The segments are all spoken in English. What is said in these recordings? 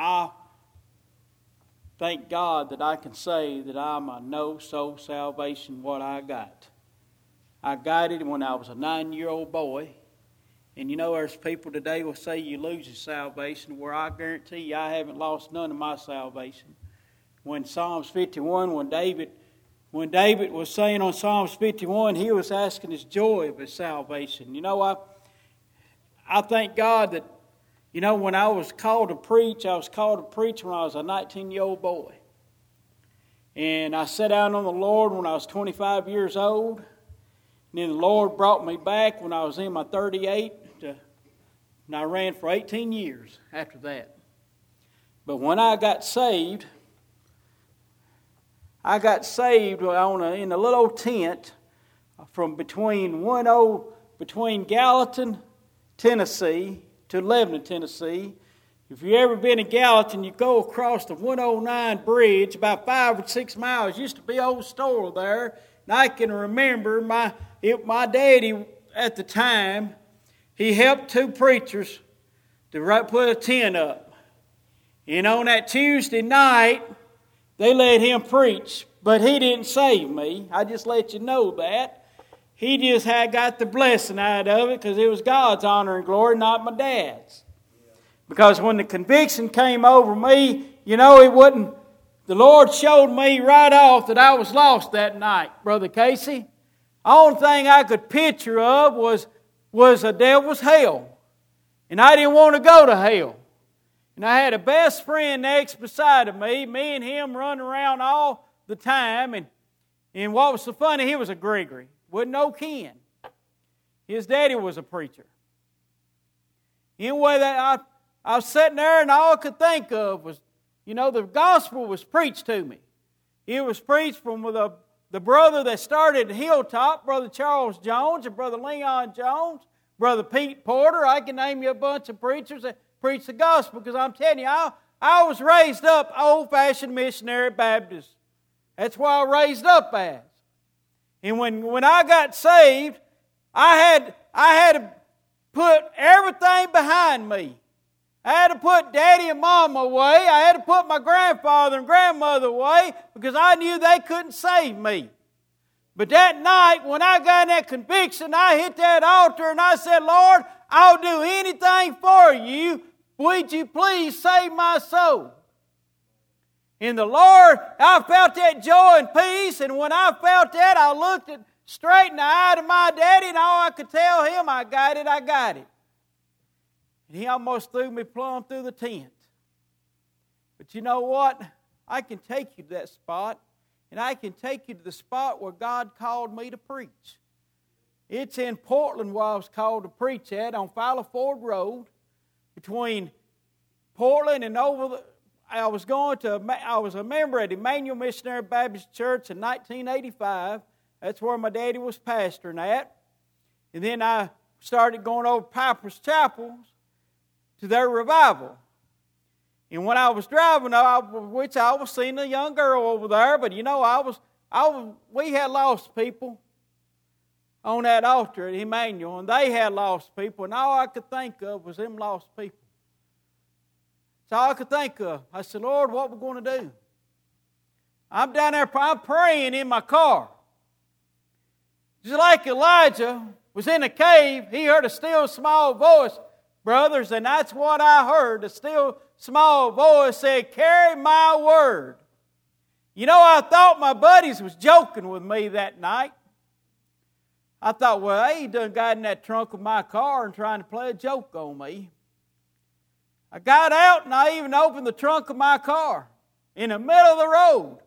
I thank God that I can say that I'm a no-soul salvation what I got. I got it when I was a 9-year-old boy. And you know, there's people today will say you lose your salvation, where I guarantee you I haven't lost none of my salvation. When Psalms 51, when David was saying on Psalms 51, he was asking his joy of his salvation. You know, I thank God that, you know, when I was called to preach, I was called to preach when I was a 19-year-old boy. And I set out on the Lord when I was 25 years old. And then the Lord brought me back when I was in my 38, and I ran for 18 years after that. But when I got saved in a little tent from between Gallatin, Tennessee, to Lebanon, Tennessee. If you've ever been in Gallatin, you go across the 109 bridge about 5 or 6 miles. Used to be old store there, and I can remember my daddy at the time, he helped two preachers to put a tent up. And on that Tuesday night, they let him preach, but he didn't save me. I just let you know that. He just had got the blessing out of it because it was God's honor and glory, not my dad's. Because when the conviction came over me, you know, it wouldn't. The Lord showed me right off that I was lost that night, Brother Casey. The only thing I could picture of was a devil's hell. And I didn't want to go to hell. And I had a best friend next beside of me. Me and him running around all the time. And what was so funny, he was a Gregory. Wasn't no kin. His daddy was a preacher. Anyway, I was sitting there and all I could think of was, you know, the gospel was preached to me. It was preached from the brother that started Hilltop, Brother Charles Jones, and Brother Leon Jones, Brother Pete Porter. I can name you a bunch of preachers that preach the gospel, because I'm telling you, I was raised up old-fashioned missionary Baptist. That's why I was raised up as. And when I got saved, I had to put everything behind me. I had to put Daddy and Mama away. I had to put my grandfather and grandmother away because I knew they couldn't save me. But that night when I got that conviction, I hit that altar and I said, Lord, I'll do anything for you. Would you please save my soul? And the Lord, I felt that joy and peace. And when I felt that, I looked at straight in the eye to my daddy and all I could tell him, I got it. And he almost threw me plumb through the tent. But you know what? I can take you to that spot, and I can take you to the spot where God called me to preach. It's in Portland where I was called to preach at, on Fowler Ford Road, between Portland and I was a member at Emmanuel Missionary Baptist Church in 1985. That's where my daddy was pastoring at. And then I started going over Piper's Chapel to their revival. And when I was driving, I was seeing a young girl over there, but you know, we had lost people on that altar at Emmanuel, and they had lost people, and all I could think of was them lost people. That's all I could think of. I said, Lord, what are we going to do? I'm down there, I'm praying in my car. Just like Elijah was in a cave, he heard a still small voice, brothers, and that's what I heard. A still small voice said, carry my word. You know, I thought my buddies was joking with me that night. I thought, well, they done got in that trunk of my car and trying to play a joke on me. I got out and I even opened the trunk of my car in the middle of the road.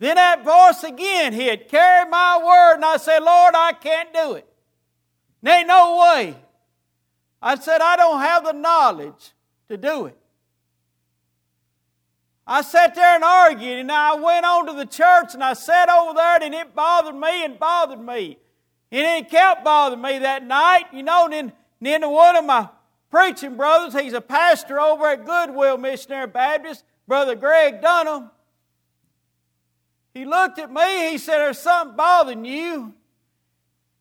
Then that voice again hit, carry my word, and I said, Lord, I can't do it. There ain't no way. I said, I don't have the knowledge to do it. I sat there and argued, and I went on to the church, and I sat over there, and it bothered me. And it kept bothering me that night. You know, and then one of my preaching brothers, he's a pastor over at Goodwill Missionary Baptist, Brother Greg Dunham. He looked at me, he said, there's something bothering you.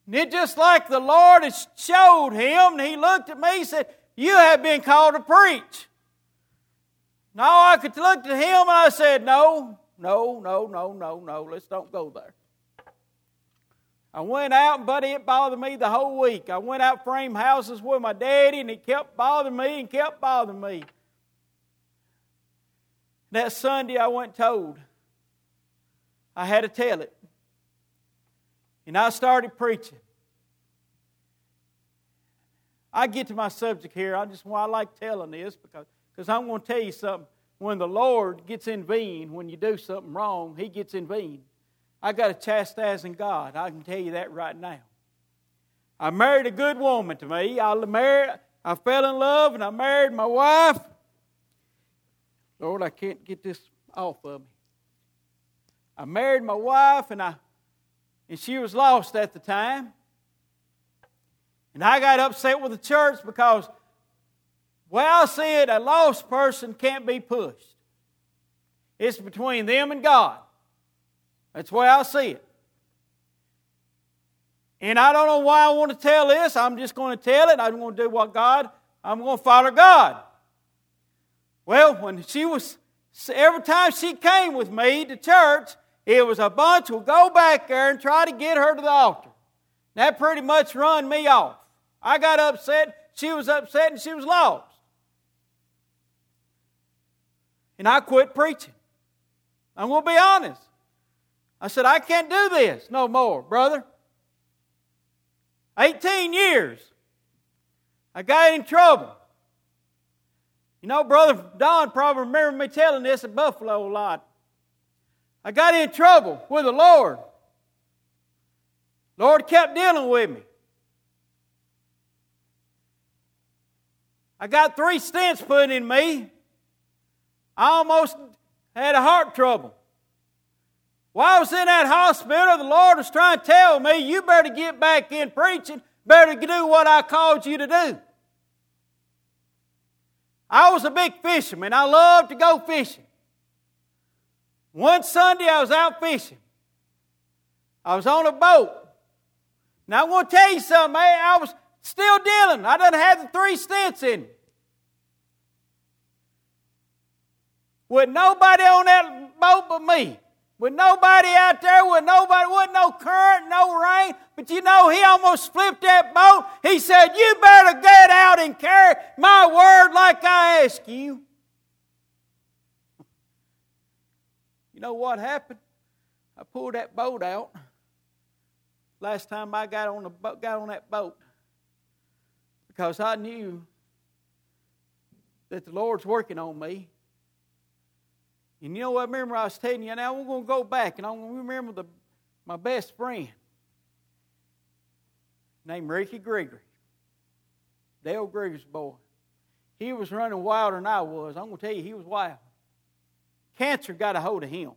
And it just like the Lord has showed him, and he looked at me, he said, you have been called to preach. No, I could look at him and I said, no, let's don't go there. I went out, and buddy, it bothered me the whole week. I went out frame houses with my daddy, and it kept bothering me and kept bothering me. That Sunday I went told. I had to tell it. And I started preaching. I get to my subject here. I like telling this because I'm going to tell you something. When the Lord gets intervened, when you do something wrong, He gets intervened. I got a chastising God. I can tell you that right now. I married a good woman to me. I fell in love and I married my wife. Lord, I can't get this off of me. I married my wife and she was lost at the time. And I got upset with the church because, well, I said a lost person can't be pushed. It's between them and God. That's the way I see it. And I don't know why I want to tell this. I'm just going to tell it. I'm going to do what God, I'm going to follow God. Well, every time she came with me to church, it was a bunch who go back there and try to get her to the altar. That pretty much run me off. I got upset, she was upset, and she was lost. And I quit preaching. I'm going to be honest. I said, I can't do this no more, brother. 18 years. I got in trouble. You know, Brother Don probably remembered me telling this at Buffalo a lot. I got in trouble with the Lord. Lord kept dealing with me. I got 3 stents put in me. I almost had a heart trouble. While I was in that hospital, the Lord was trying to tell me, you better get back in preaching, better do what I called you to do. I was a big fisherman. I loved to go fishing. One Sunday I was out fishing. I was on a boat. Now I'm going to tell you something, man. I was still dealing. I done had the 3 stents in me. With nobody on that boat but me. With nobody out there, with no current, no rain. But you know, he almost flipped that boat. He said, you better get out and carry my word like I ask you. You know what happened? I pulled that boat out. Last time I got on that boat. Because I knew that the Lord's working on me. And you know what? I remember I was telling you, now we're going to go back, and I'm going to remember my best friend named Ricky Gregory, Dale Gregory's boy. He was running wilder than I was. I'm going to tell you, he was wild. Cancer got a hold of him.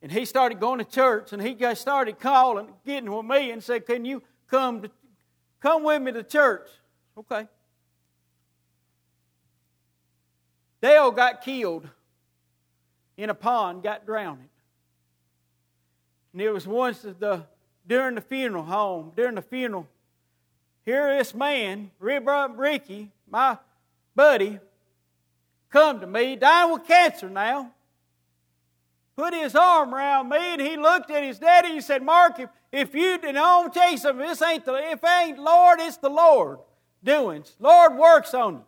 And he started going to church, and he just started calling, getting with me, and said, can you come with me to church? Okay. Dale got killed in a pond, got drowned. And it was once during the funeral, here this man, Ricky, my buddy, come to me, dying with cancer now, put his arm around me, and he looked at his daddy and he said, Mark, if you, and I'm going to tell you something, if it ain't Lord, it's the Lord doings. Lord works on you.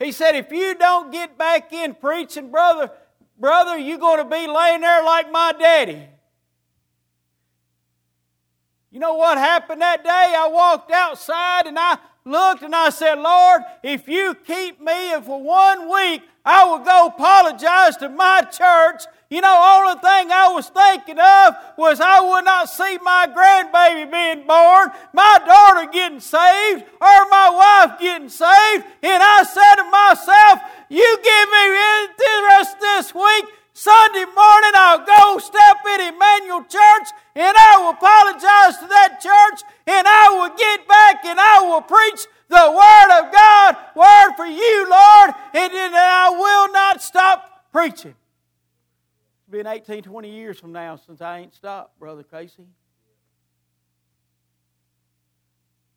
He said, if you don't get back in preaching, brother, you're going to be laying there like my daddy. You know what happened that day? I walked outside and I looked and I said, Lord, if you keep me for 1 week, I will go apologize to my church. You know, only thing I was thinking of was I would not see my grandbaby being born, my daughter getting saved, or my wife getting saved. And I said to myself, you give me the rest of this week. Sunday morning I'll go step in Emmanuel Church and I will apologize to that church and I will get back and I will preach the Word of God, Word for you, Lord, and then I will not stop preaching. It's been 18, 20 years from now since I ain't stopped, Brother Casey.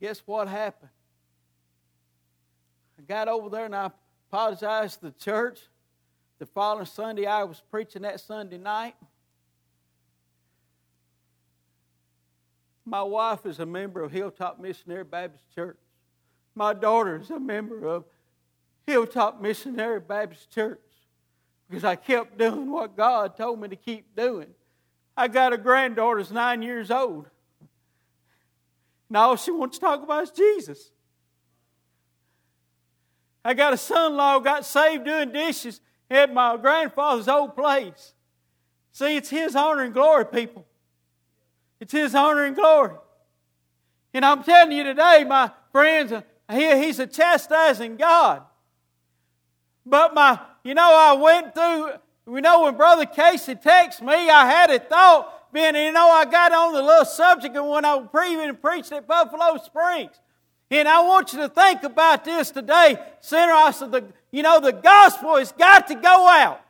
Guess what happened? I got over there and I apologized to the church. The following Sunday, I was preaching that Sunday night. My wife is a member of Hilltop Missionary Baptist Church. My daughter is a member of Hilltop Missionary Baptist Church because I kept doing what God told me to keep doing. I got a granddaughter that's 9 years old. And all she wants to talk about is Jesus. I got a son-in-law who got saved doing dishes at my grandfather's old place. See, it's His honor and glory, people. It's His honor and glory. And I'm telling you today, my friends, He's a chastising God. But I went through, when Brother Casey texted me, I had a thought, I got on the little subject of when I preached at Buffalo Springs. And I want you to think about this today, sinner. I said, the gospel has got to go out.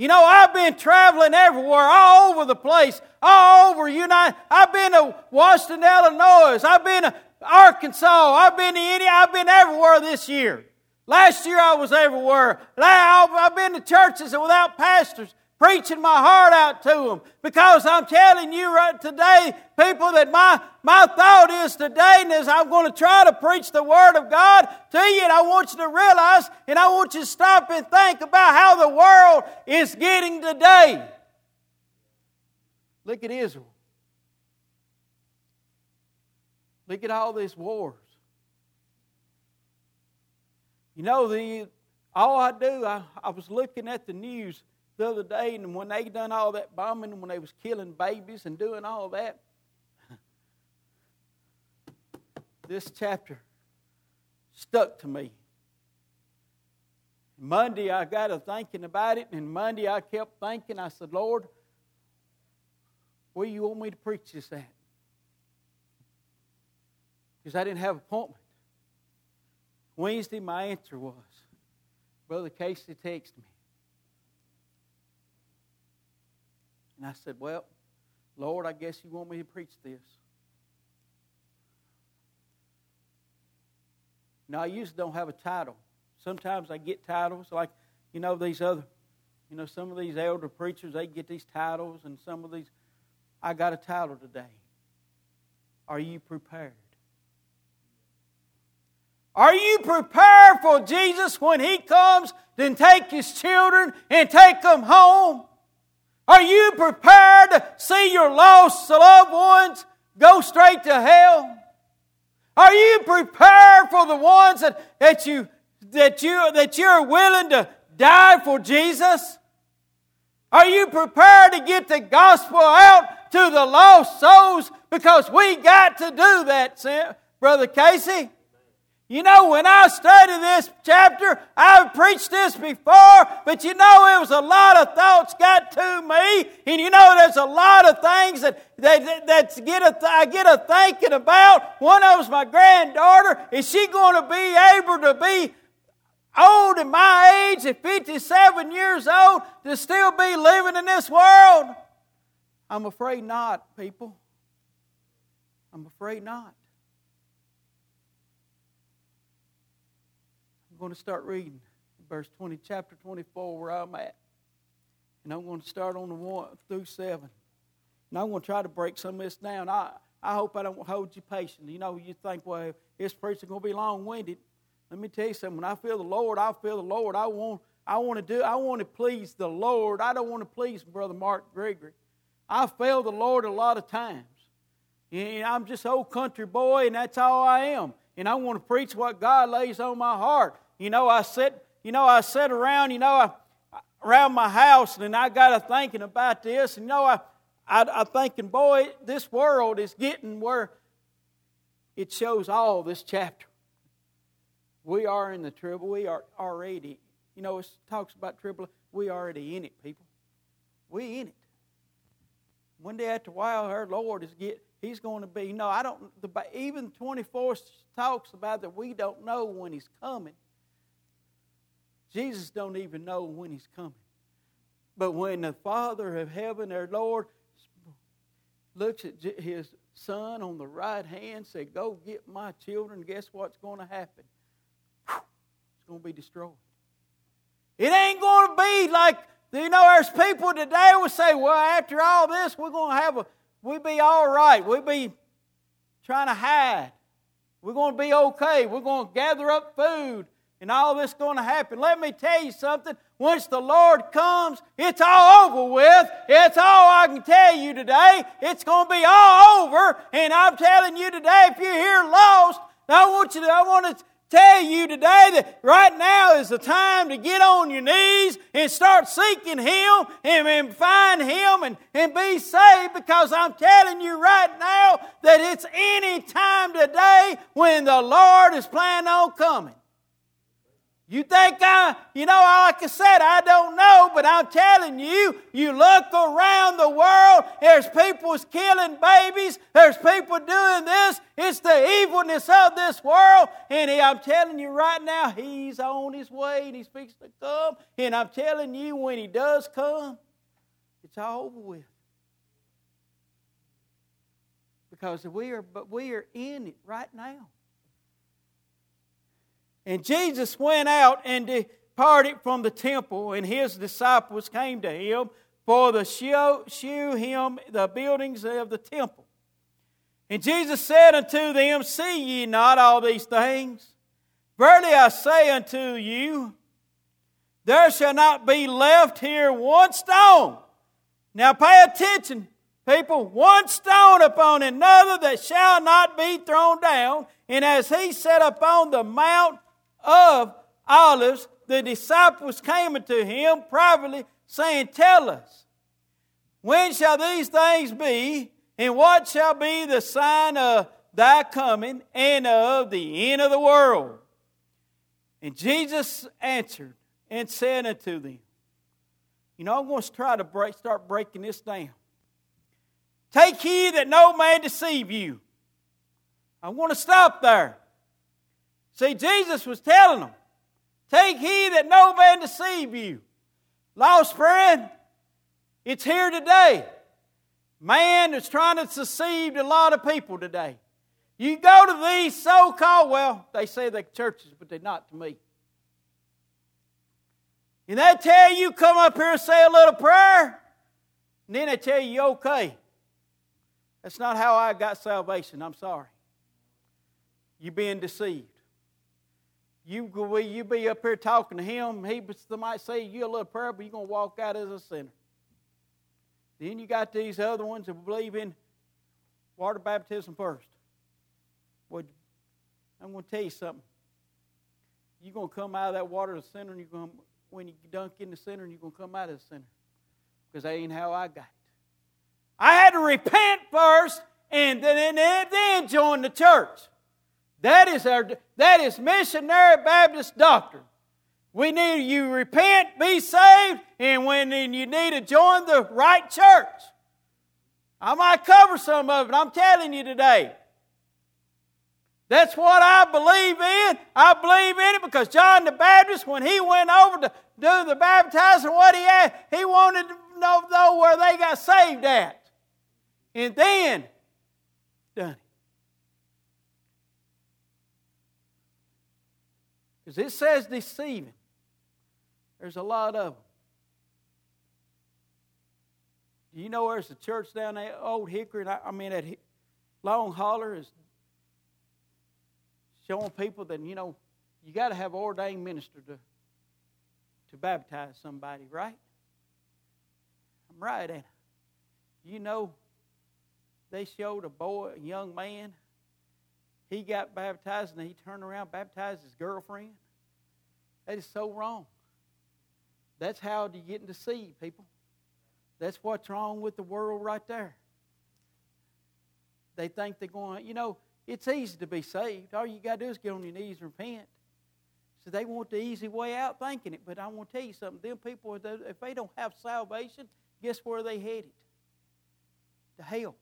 I've been traveling everywhere, all over the place, all over United. I've been to Washington, Illinois. I've been to Arkansas. I've been to Indiana. I've been everywhere this year. Last year I was everywhere. I've been to churches without pastors, preaching my heart out to them. Because I'm telling you right today, people, that my thought is today is I'm going to try to preach the Word of God to you, and I want you to realize, and I want you to stop and think about how the world is getting today. Look at Israel. Look at all these wars. I was looking at the news the other day, and when they done all that bombing, and when they was killing babies and doing all that, this chapter stuck to me. Monday I got to thinking about it, and Monday I kept thinking, I said, Lord, where you want me to preach this at? Because I didn't have an appointment. Wednesday my answer was, Brother Casey texted me. And I said, well, Lord, I guess you want me to preach this. Now, I usually don't have a title. Sometimes I get titles like, these other, some of these elder preachers, they get these titles, and some of these, I got a title today. Are you prepared? Are you prepared for Jesus when He comes, then take His children and take them home? Are you prepared to see your lost loved ones go straight to hell? Are you prepared for the ones that you're willing to die for Jesus? Are you prepared to get the gospel out to the lost souls? Because we got to do that, Brother Casey. When I studied this chapter, I've preached this before, but it was a lot of thoughts got to me, and there's a lot of things I get a thinking about. One of them's my granddaughter. Is she going to be able to be old at my age, at 57 years old, to still be living in this world? I'm afraid not, people. I'm afraid not. I'm going to start reading verse 20, chapter 24, where I'm at. And I'm going to start on the 1-7. And I'm going to try to break some of this down. I hope I don't hold you patient. You think, well, this preacher's going to be long-winded. Let me tell you something. When I feel the Lord, I feel the Lord. I want to please the Lord. I don't want to please Brother Mark Gregory. I fail the Lord a lot of times. And I'm just an old country boy, and that's all I am. And I want to preach what God lays on my heart. I sit around, around my house, and I got to thinking about this. And I thinking, boy, this world is getting where it shows all this chapter. We are in the tribulation. We are already, it talks about tribulation. We already in it, people. We in it. One day after a while, our Lord is getting. He's going to be, even 24 talks about that we don't know when He's coming. Jesus don't even know when He's coming. But when the Father of heaven, our Lord, looks at His Son on the right hand, said, go get my children, guess what's going to happen? It's going to be destroyed. It ain't going to be like, you know, there's people today will say, well, after all this, we're going to have a, we'll be all right. We'll be trying to hide. We're going to be okay. We're going to gather up food. And all this is going to happen. Let me tell you something. Once the Lord comes, it's all over with. It's all I can tell you today. It's going to be all over. And I'm telling you today, if you're here lost, I want to tell you today that right now is the time to get on your knees and start seeking Him and find Him and be saved, because I'm telling you right now that it's any time today when the Lord is planning on coming. You think, like I said, I don't know, but I'm telling you, you look around the world, there's people killing babies, there's people doing this. It's the evilness of this world, and I'm telling you right now, He's on His way, and He's fixing to come, and I'm telling you, when He does come, it's all over with. Because we are in it right now. And Jesus went out and departed from the temple, and His disciples came to Him for to shew Him the buildings of the temple. And Jesus said unto them, see ye not all these things? Verily I say unto you, there shall not be left here one stone. Now pay attention, people, one stone upon another that shall not be thrown down. And as He sat upon the mount of Olives, the disciples came unto Him privately, saying, tell us, when shall these things be, and what shall be the sign of thy coming, and of the end of the world? And Jesus answered and said unto them, you know, I'm going to try to start breaking this down. Take heed that no man deceive you. I'm going to stop there. See, Jesus was telling them, take heed that no man deceive you. Lost friend, it's here today. Man is trying to deceive a lot of people today. You go to these so-called, well, they say they're churches, but they're not to me. And they tell you, come up here and say a little prayer, and then they tell you, okay. That's not how I got salvation, I'm sorry. You're being deceived. You be up here talking to him. He might say you a little prayer, but you're going to walk out as a sinner. Then you got these other ones that believe in water baptism first. Well, I'm going to tell you something. You're going to come out of that water as a sinner, and you're going to, when you dunk in the sinner, and you're going to come out as a sinner. Because that ain't how I got it. I had to repent first and then join the church. That is missionary Baptist doctrine. We need you repent, be saved, and when you need to join the right church. I might cover some of it, I'm telling you today. That's what I believe in. I believe in it because John the Baptist, when he went over to do the baptizing, what he had, he wanted to know where they got saved at. And then done it. Because it says deceiving. There's a lot of them. Do you know there's a church down there, Old Hickory, at Long Holler, is showing people that, you know, you got to have an ordained minister to baptize somebody, right? I'm right, ain't I? You know, they showed a young man. He got baptized, and he turned around and baptized his girlfriend. That is so wrong. That's how you get deceived, people. That's what's wrong with the world right there. They think they're going, you know, it's easy to be saved. All you got to do is get on your knees and repent. So they want the easy way out thinking it. But I want to tell you something. Them people, if they don't have salvation, guess where they headed? To hell.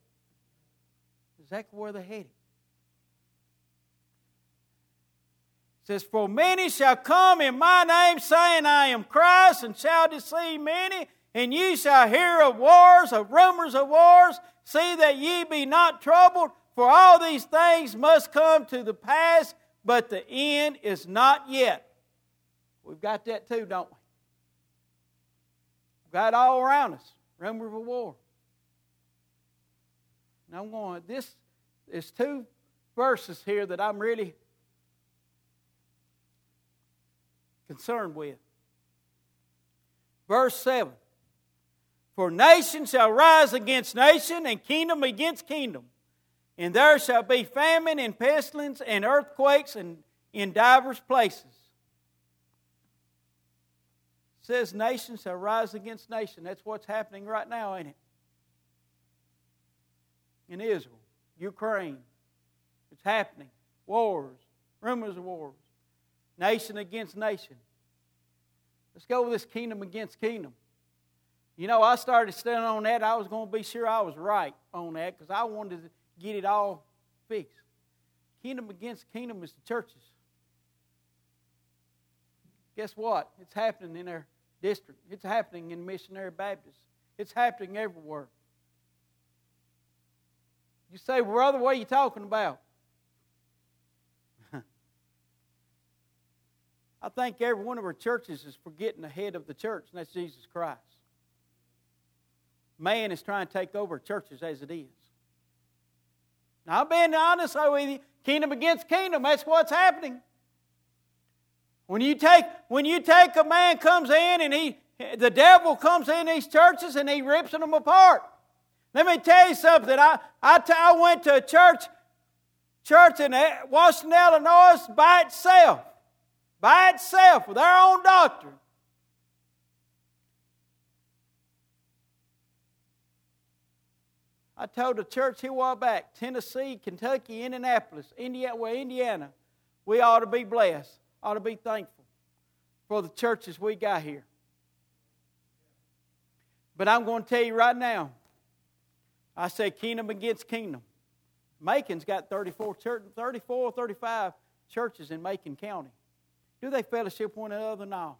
Exactly where they headed. It says, for many shall come in my name, saying, I am Christ, and shall deceive many. And ye shall hear of wars, of rumors of wars. See that ye be not troubled, for all these things must come to the pass, but the end is not yet. We've got that too, don't we? Right all around us. Rumor of a war. And I'm going, this is two verses here that I'm really concerned with. Verse 7. For nation shall rise against nation, and kingdom against kingdom. And there shall be famine and pestilence and earthquakes and in divers places. It says nation shall rise against nation. That's what's happening right now, ain't it? In Israel, Ukraine. It's happening. Wars. Rumors of wars. Nation against nation. Let's go with this kingdom against kingdom. You know, I started studying on that. I was going to be sure I was right on that because I wanted to get it all fixed. Kingdom against kingdom is the churches. Guess what? It's happening in our district. It's happening in Missionary Baptist. It's happening everywhere. You say, brother, what are you talking about? I think every one of our churches is forgetting the head of the church, and that's Jesus Christ. Man is trying to take over churches as it is. Now, I'm being honest with you. Kingdom against kingdom, that's what's happening. When you take a man comes in and the devil comes in these churches and he rips them apart. Let me tell you something. I went to a church in Washington, Illinois by itself with their own doctrine. I told the church here a while back, Tennessee, Kentucky, Indianapolis, Indiana, we ought to be blessed, ought to be thankful for the churches we got here. But I'm going to tell you right now, I say kingdom against kingdom. Macon's got 35 churches in Macon County. Do they fellowship one another? No.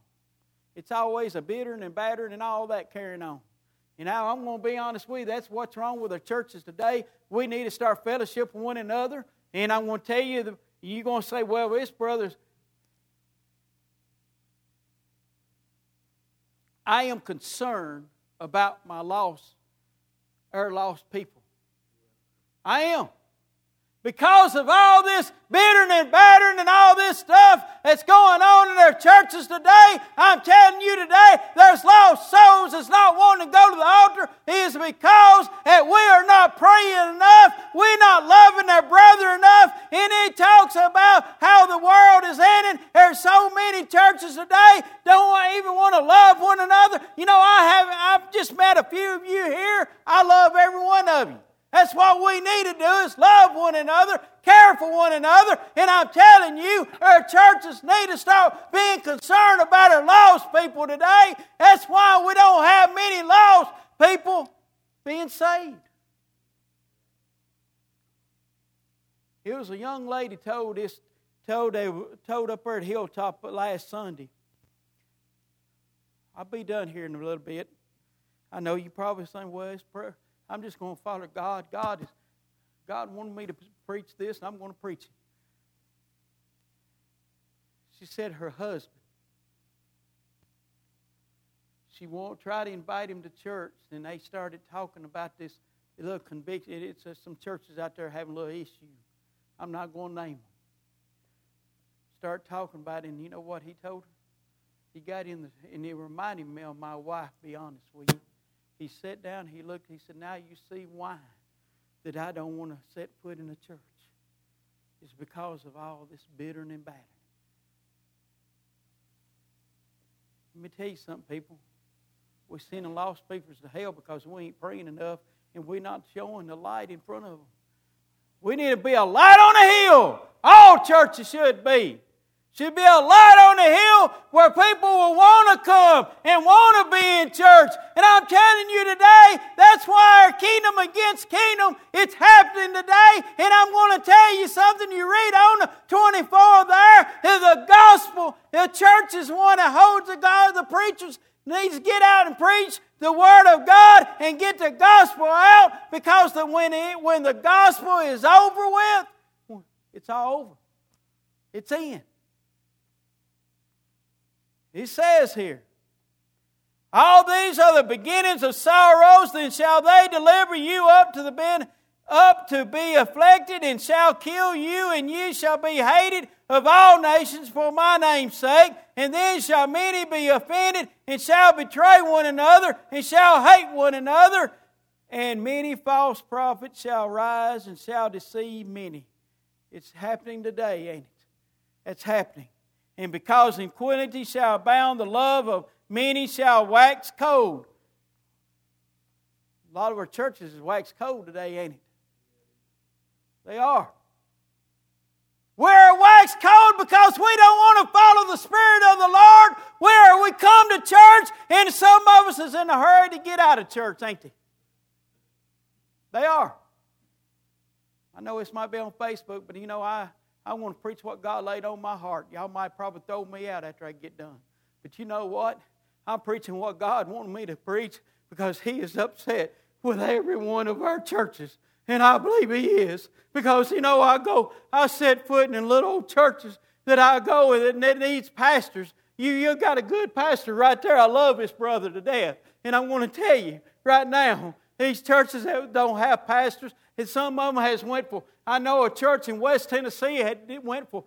It's always a bittering and battering and all that carrying on. You know, I'm going to be honest with you. That's what's wrong with our churches today. We need to start fellowshiping one another. And I'm going to tell you, you're going to say, well, this brother's... I am concerned about my lost people. I am. Because of all this bittering and battering and all this stuff that's going on in our churches today, I'm telling you today, there's lost souls that's not wanting to go to the altar. It is because that we are not praying enough. We're not loving our brother enough. And it talks about how the world is ending. There's so many churches today don't even want to love one another. You know, I've just met a few of you here. I love every one of you. That's what we need to do is love one another, care for one another. And I'm telling you, our churches need to start being concerned about our lost people today. That's why we don't have many lost people being saved. It was a young lady told up there at Hilltop last Sunday. I'll be done here in a little bit. I know you probably saying, well, it's prayer. I'm just going to follow God. God wanted me to preach this, and I'm going to preach it. She said her husband. She tried to invite him to church, and they started talking about this little conviction. It's some churches out there having a little issue. I'm not going to name them. Start talking about it, and you know what he told her? He got in, and it reminded me of my wife, to be honest with you. He sat down, he looked, he said, now you see why that I don't want to set foot in the church. It's because of all this bittering and battering. Let me tell you something, people. We're sending lost people to hell because we ain't praying enough and we're not showing the light in front of them. We need to be a light on a hill. All churches should be. Should be a light on the hill where people will want to come and want to be in church. And I'm telling you today, that's why our kingdom against kingdom, it's happening today. And I'm going to tell you something. You read on the 24 there, is the gospel. The church is one that holds the God. The preachers needs to get out and preach the Word of God and get the gospel out because when the gospel is over with, it's all over. It's in. He says here, All these are the beginnings of sorrows, then shall they deliver you up to be afflicted, and shall kill you, and ye shall be hated of all nations for my name's sake. And then shall many be offended, and shall betray one another, and shall hate one another. And many false prophets shall rise and shall deceive many. It's happening today, ain't it? It's happening. And because iniquity shall abound, the love of many shall wax cold. A lot of our churches is wax cold today, ain't it? They are. We're wax cold because we don't want to follow the Spirit of the Lord. Where we come to church, and some of us is in a hurry to get out of church, ain't they? They are. I know this might be on Facebook, but you know, I want to preach what God laid on my heart. Y'all might probably throw me out after I get done. But you know what? I'm preaching what God wanted me to preach because He is upset with every one of our churches. And I believe He is. Because, you know, I set foot in little old churches that I go with and it needs pastors. You got a good pastor right there. I love his brother to death. And I want to tell you right now, these churches that don't have pastors, and some of them has went for, I know a church in West Tennessee went for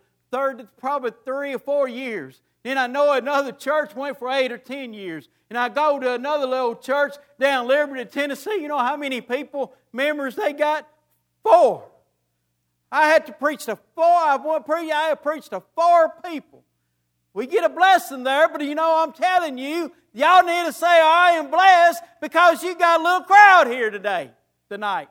probably 3 or 4 years. Then I know another church went for 8 or 10 years. And I go to another little church down Liberty, Tennessee. You know how many people, members they got? 4. I preached to 4 people. We get a blessing there, but you know, I'm telling you, y'all need to say, I am blessed, because you got a little crowd here tonight.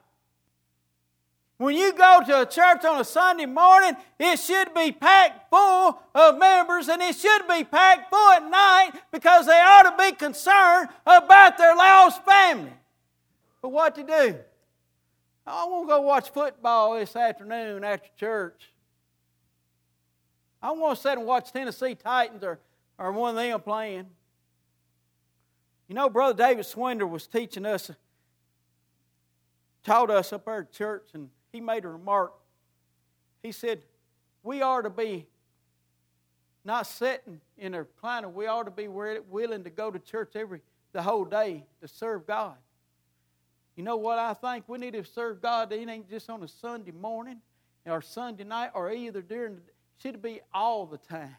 When you go to a church on a Sunday morning, it should be packed full of members, and it should be packed full at night, because they ought to be concerned about their lost family. But what to do? I want to go watch football this afternoon after church. I want to sit and watch Tennessee Titans or one of them playing. You know, Brother David Swinder was taught us up there at church, and he made a remark. He said, we are to be not sitting in a recliner. We ought to be willing to go to church the whole day to serve God. You know what I think? We need to serve God. It ain't just on a Sunday morning or Sunday night or either during the day. It should be all the time.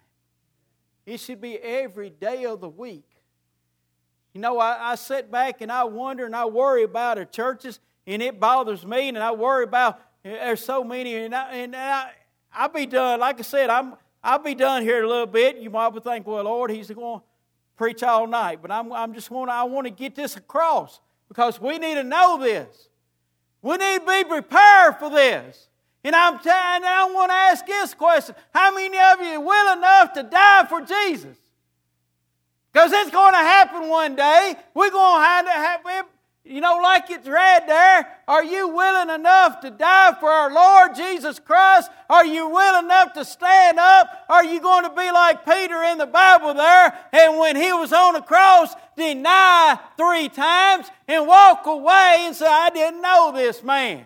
It should be every day of the week. You know, I sit back and I wonder and I worry about our churches, and it bothers me, and I worry about there's so many, and I'll be done. Like I said, I'll be done here a little bit. You might think, well, Lord, He's going to preach all night, but I want to get this across, because we need to know this. We need to be prepared for this. And I want to ask this question: how many of you are willing enough to die for Jesus? Because it's going to happen one day. We're going to have, you know, like it's read there, are you willing enough to die for our Lord Jesus Christ? Are you willing enough to stand up? Are you going to be like Peter in the Bible there, and when he was on the cross, deny 3 times and walk away and say, I didn't know this man?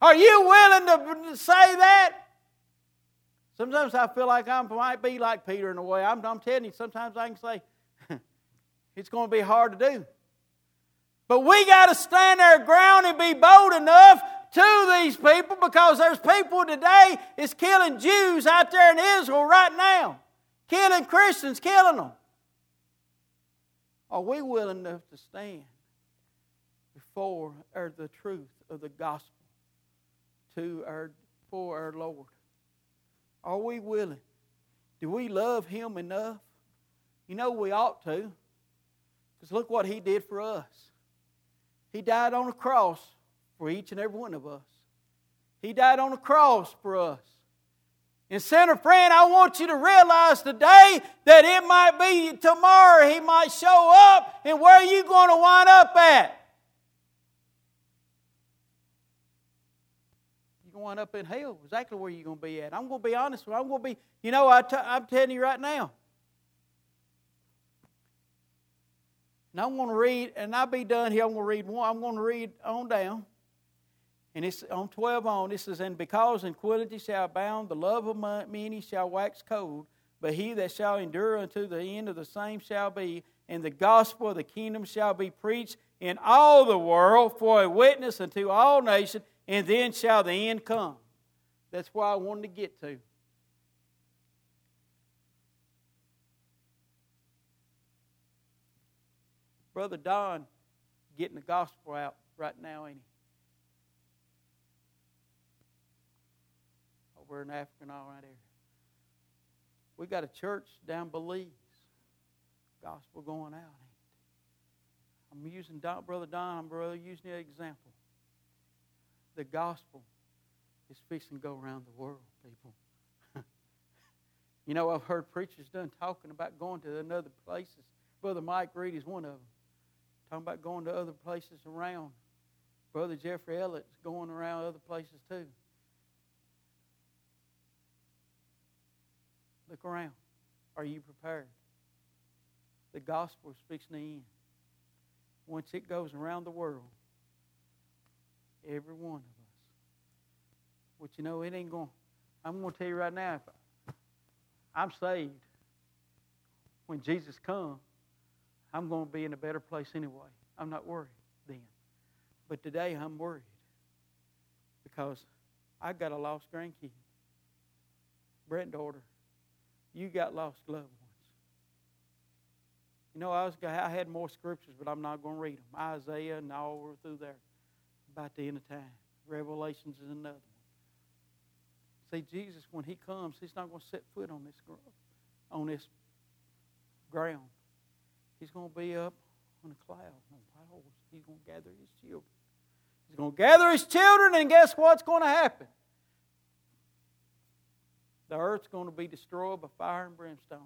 Are you willing to say that? Sometimes I feel like I might be like Peter in a way. I'm telling you, sometimes I can say, it's going to be hard to do. But we got to stand our ground and be bold enough to these people, because there's people today is killing Jews out there in Israel right now. Killing Christians, killing them. Are we willing enough to stand before the truth of the gospel for our Lord? Are we willing? Do we love Him enough? You know we ought to. Because look what He did for us. He died on the cross for each and every one of us. He died on the cross for us. And sinner friend, I want you to realize today that it might be tomorrow He might show up, and where are you going to wind up at? Going up in hell, exactly where you're going to be at. I'm going to be honest with you. I'm telling you right now. And I'm going to read, and I'll be done here. I'm going to read on down. And it's on 12 on. This is, and because iniquity shall abound, the love of many shall wax cold. But he that shall endure unto the end of the same shall be, and the gospel of the kingdom shall be preached in all the world for a witness unto all nations, and then shall the end come. That's where I wanted to get to. Brother Don getting the gospel out right now, ain't he? Over in Africa and all right there. We got a church down Belize. Gospel going out. I'm using Brother Don, I'm using an example. The gospel is fixing to go around the world, people. You know, I've heard preachers done talking about going to another places. Brother Mike Reed is one of them. Talking about going to other places around. Brother Jeffrey Elliott's going around other places too. Look around. Are you prepared? The gospel is fixing to end. Once it goes around the world, every one of us. But you know, it ain't going. I'm going to tell you right now, if I'm saved, when Jesus comes, I'm going to be in a better place anyway. I'm not worried then. But today I'm worried because I got a lost grandkid. Brent daughter, you got lost loved ones. You know, I had more scriptures, but I'm not going to read them. Isaiah and all over through there. About the end of time. Revelations is another one. See, Jesus, when he comes, he's not going to set foot on this ground. He's going to be up on a cloud, on clouds. He's going to gather his children. He's going to gather his children, and guess what's going to happen? The earth's going to be destroyed by fire and brimstone.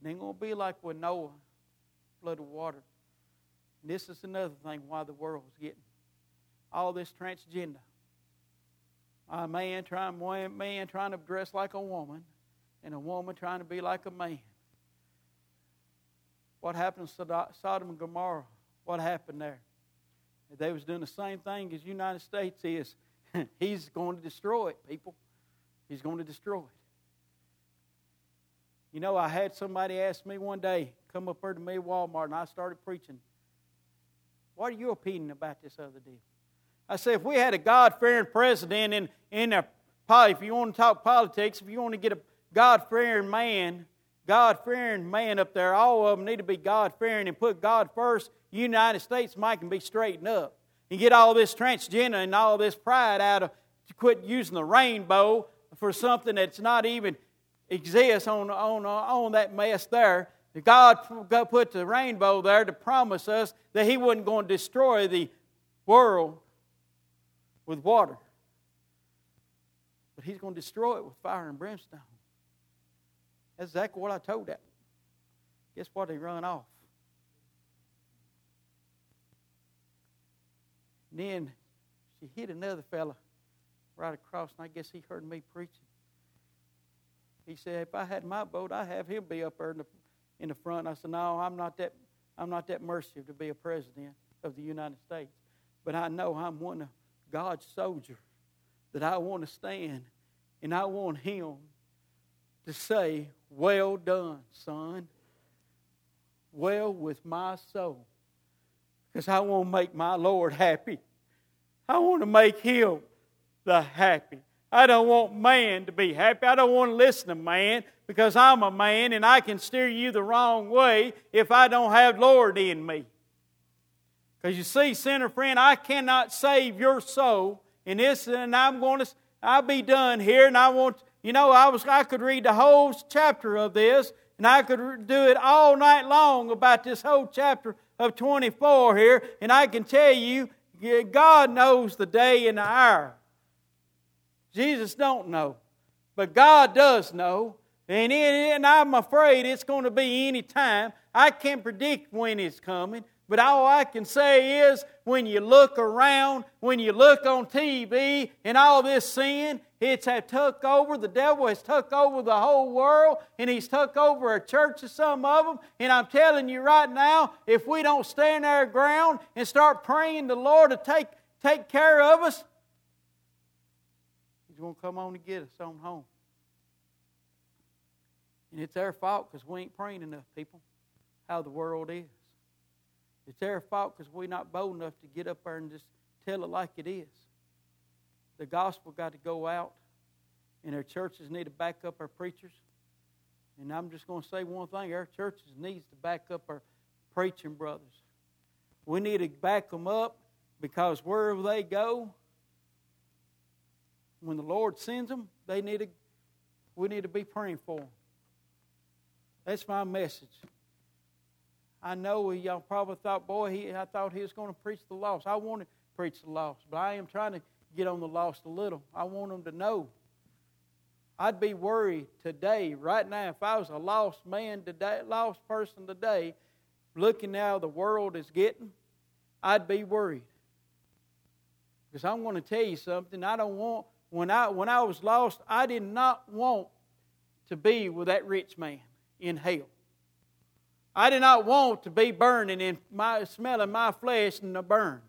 And it's going to be like when Noah flooded water. And this is another thing why the world's getting all this transgender. A man trying to dress like a woman, and a woman trying to be like a man. What happened to Sodom and Gomorrah? What happened there? They was doing the same thing as the United States is. He's going to destroy it, people. He's going to destroy it. You know, I had somebody ask me one day, come up here to me at Walmart, and I started preaching. What are your opinion about this other deal? I said, if we had a God-fearing president if you want to talk politics, if you want to get a God-fearing man up there, all of them need to be God-fearing and put God first. United States might can be straightened up and get all this transgender and all this pride out of to quit using the rainbow for something that's not even exists on that mess there. God put the rainbow there to promise us that he wasn't going to destroy the world with water. But he's going to destroy it with fire and brimstone. That's exactly what I told them. Guess what? They run off. And then she hit another fella right across, and I guess he heard me preaching. He said, if I had my boat, I'd have him be up there in the front. And I said, no, I'm not that merciful to be a president of the United States. But I know I'm one of God's soldiers that I want to stand, and I want him to say, well done, son. Well with my soul. Because I want to make my Lord happy. I want to make him the happy. I don't want man to be happy. I don't want to listen to man because I'm a man and I can steer you the wrong way if I don't have Lord in me. Because you see, sinner friend, I cannot save your soul in this, and I'll be done here, and I want. You know, I could read the whole chapter of this, and I could do it all night long about this whole chapter of 24 here, and I can tell you, God knows the day and the hour. Jesus don't know, but God does know, and I'm afraid it's going to be any time. I can't predict when it's coming. But all I can say is when you look around, when you look on TV and all this sin, it's took over. The devil has took over the whole world, and he's took over a church of some of them. And I'm telling you right now, if we don't stand our ground and start praying the Lord to take care of us, he's going to come on and get us on home. And it's their fault because we ain't praying enough, people, how the world is. It's their fault because we're not bold enough to get up there and just tell it like it is. The gospel got to go out, and our churches need to back up our preachers. And I'm just going to say one thing. Our churches needs to back up our preaching brothers. We need to back them up because wherever they go, when the Lord sends them, we need to be praying for them. That's my message. I know y'all probably thought, I thought he was going to preach the lost. I want to preach the lost, but I am trying to get on the lost a little. I want them to know. I'd be worried today, right now, if I was a lost man today, lost person today, looking how the world is getting, I'd be worried. Because I'm going to tell you something. I don't want, when I was lost, I did not want to be with that rich man in hell. I did not want to be burning in my smelling my flesh in the burn.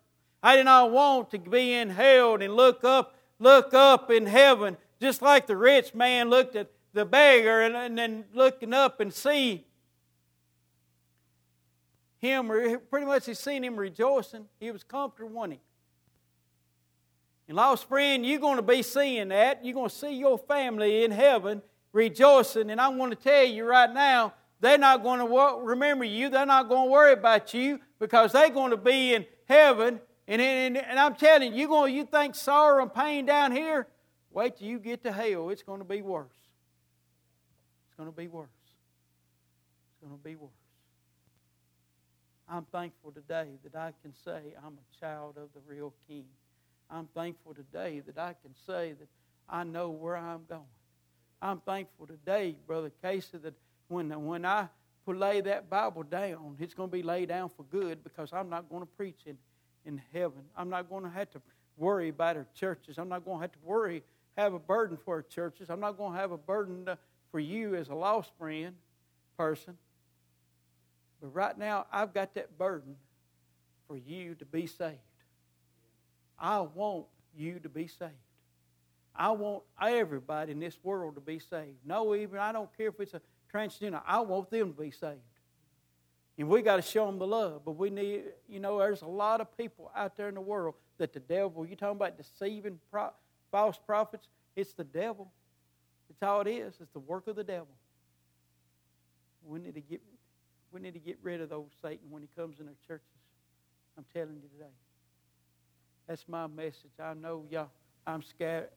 I did not want to be in hell and look up in heaven, just like the rich man looked at the beggar and then looking up and see him. Pretty much he seen him rejoicing. He was comfortable, wasn't he? And lost friend, you're going to be seeing that. You're going to see your family in heaven rejoicing. And I'm going to tell you right now, they're not going to remember you. They're not going to worry about you because they're going to be in heaven. And I'm telling you, you think sorrow and pain down here? Wait till you get to hell. It's going to be worse. It's going to be worse. It's going to be worse. I'm thankful today that I can say I'm a child of the real King. I'm thankful today that I can say that I know where I'm going. I'm thankful today, Brother Casey, that when I lay that Bible down, it's going to be laid down for good because I'm not going to preach in heaven. I'm not going to have to worry about our churches. I'm not going to have to have a burden for our churches. I'm not going to have a burden for you as a lost friend, person. But right now, I've got that burden for you to be saved. I want you to be saved. I want everybody in this world to be saved. No, even I don't care if it's a transgender. I want them to be saved. And we got to show them the love. But we need, there's a lot of people out there in the world that the devil, you're talking about deceiving false prophets, it's the devil. It's all it is. It's the work of the devil. We need to get rid of those Satan when he comes in our churches. I'm telling you today. That's my message. I know y'all, I'm scattered.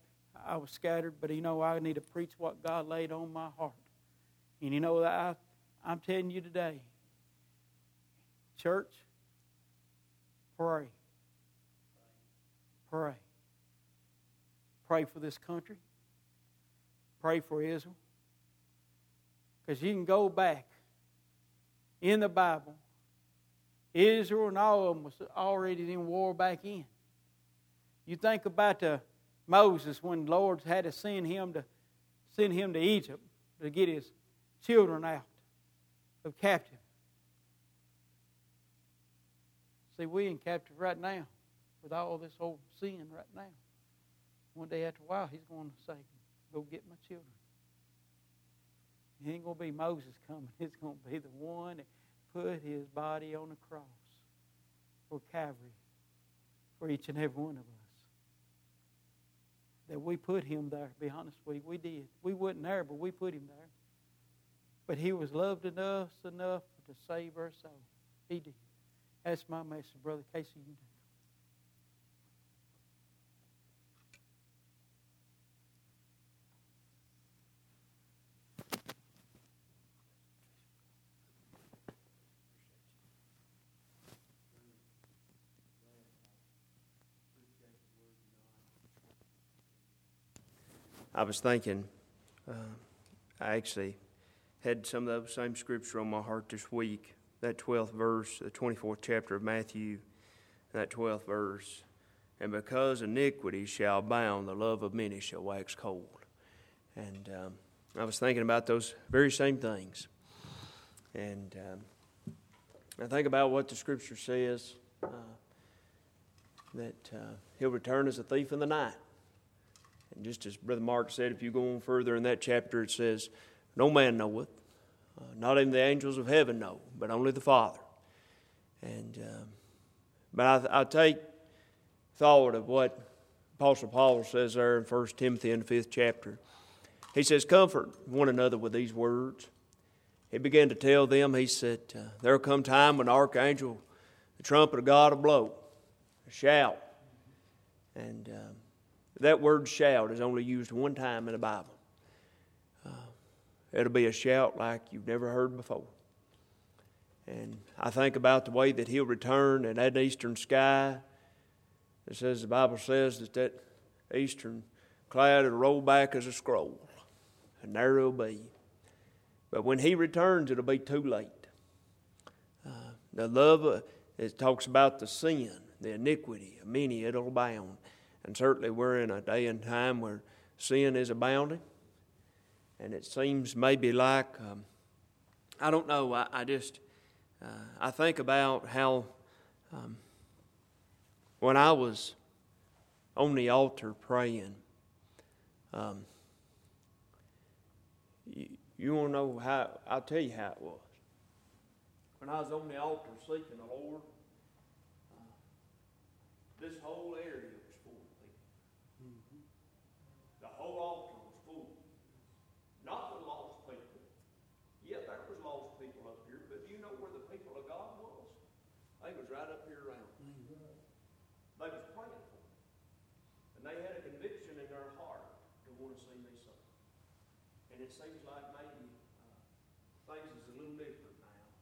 I was scattered, but I need to preach what God laid on my heart. And I'm telling you today, church, pray. Pray. Pray for this country. Pray for Israel. Because you can go back in the Bible. Israel and all of them was already in war back in. You think about Moses when the Lord had to send him to Egypt to get his children out of captive. See, we in captive right now with all this old sin right now. One day after a while, he's going to say, go get my children. It ain't going to be Moses coming. It's going to be the one that put his body on the cross for Calvary for each and every one of us. That we put him there, to be honest with you. We did. We wasn't there, but we put him there. But he was loved enough to save our soul. He did. That's my message, Brother Casey. You know. I was thinking, I actually had some of those same scripture on my heart this week, that 12th verse, the 24th chapter of Matthew, that 12th verse, and because iniquity shall abound, the love of many shall wax cold. And I was thinking about those very same things. And I think about what the scripture says, that he'll return as a thief in the night. And just as Brother Mark said, if you go on further in that chapter, it says, no man knoweth, Not even the angels of heaven know, but only the Father. And but I take thought of what Apostle Paul says there in 1 Timothy in the 5th chapter. He says, comfort one another with these words. He began to tell them, he said, there will come time when the archangel, the trumpet of God will blow, a shout. And that word shout is only used one time in the Bible. It'll be a shout like you've never heard before. And I think about the way that he'll return in that eastern sky. It says, the Bible says that eastern cloud will roll back as a scroll. And there it'll be. But when he returns, it'll be too late. The love, it talks about the sin, the iniquity of many, it'll abound. And certainly we're in a day and time where sin is abounding. And it seems maybe like, I don't know, I just I think about how when I was on the altar praying, you want to know how, I'll tell you how it was. When I was on the altar seeking the Lord, this whole area was full of people. Mm-hmm. The whole altar. Not the lost people. Yeah, there was lost people up here, but you know where the people of God was? They was right up here around. Mm-hmm. They was praying for them. And they had a conviction in their heart to want to see me saved. And it seems like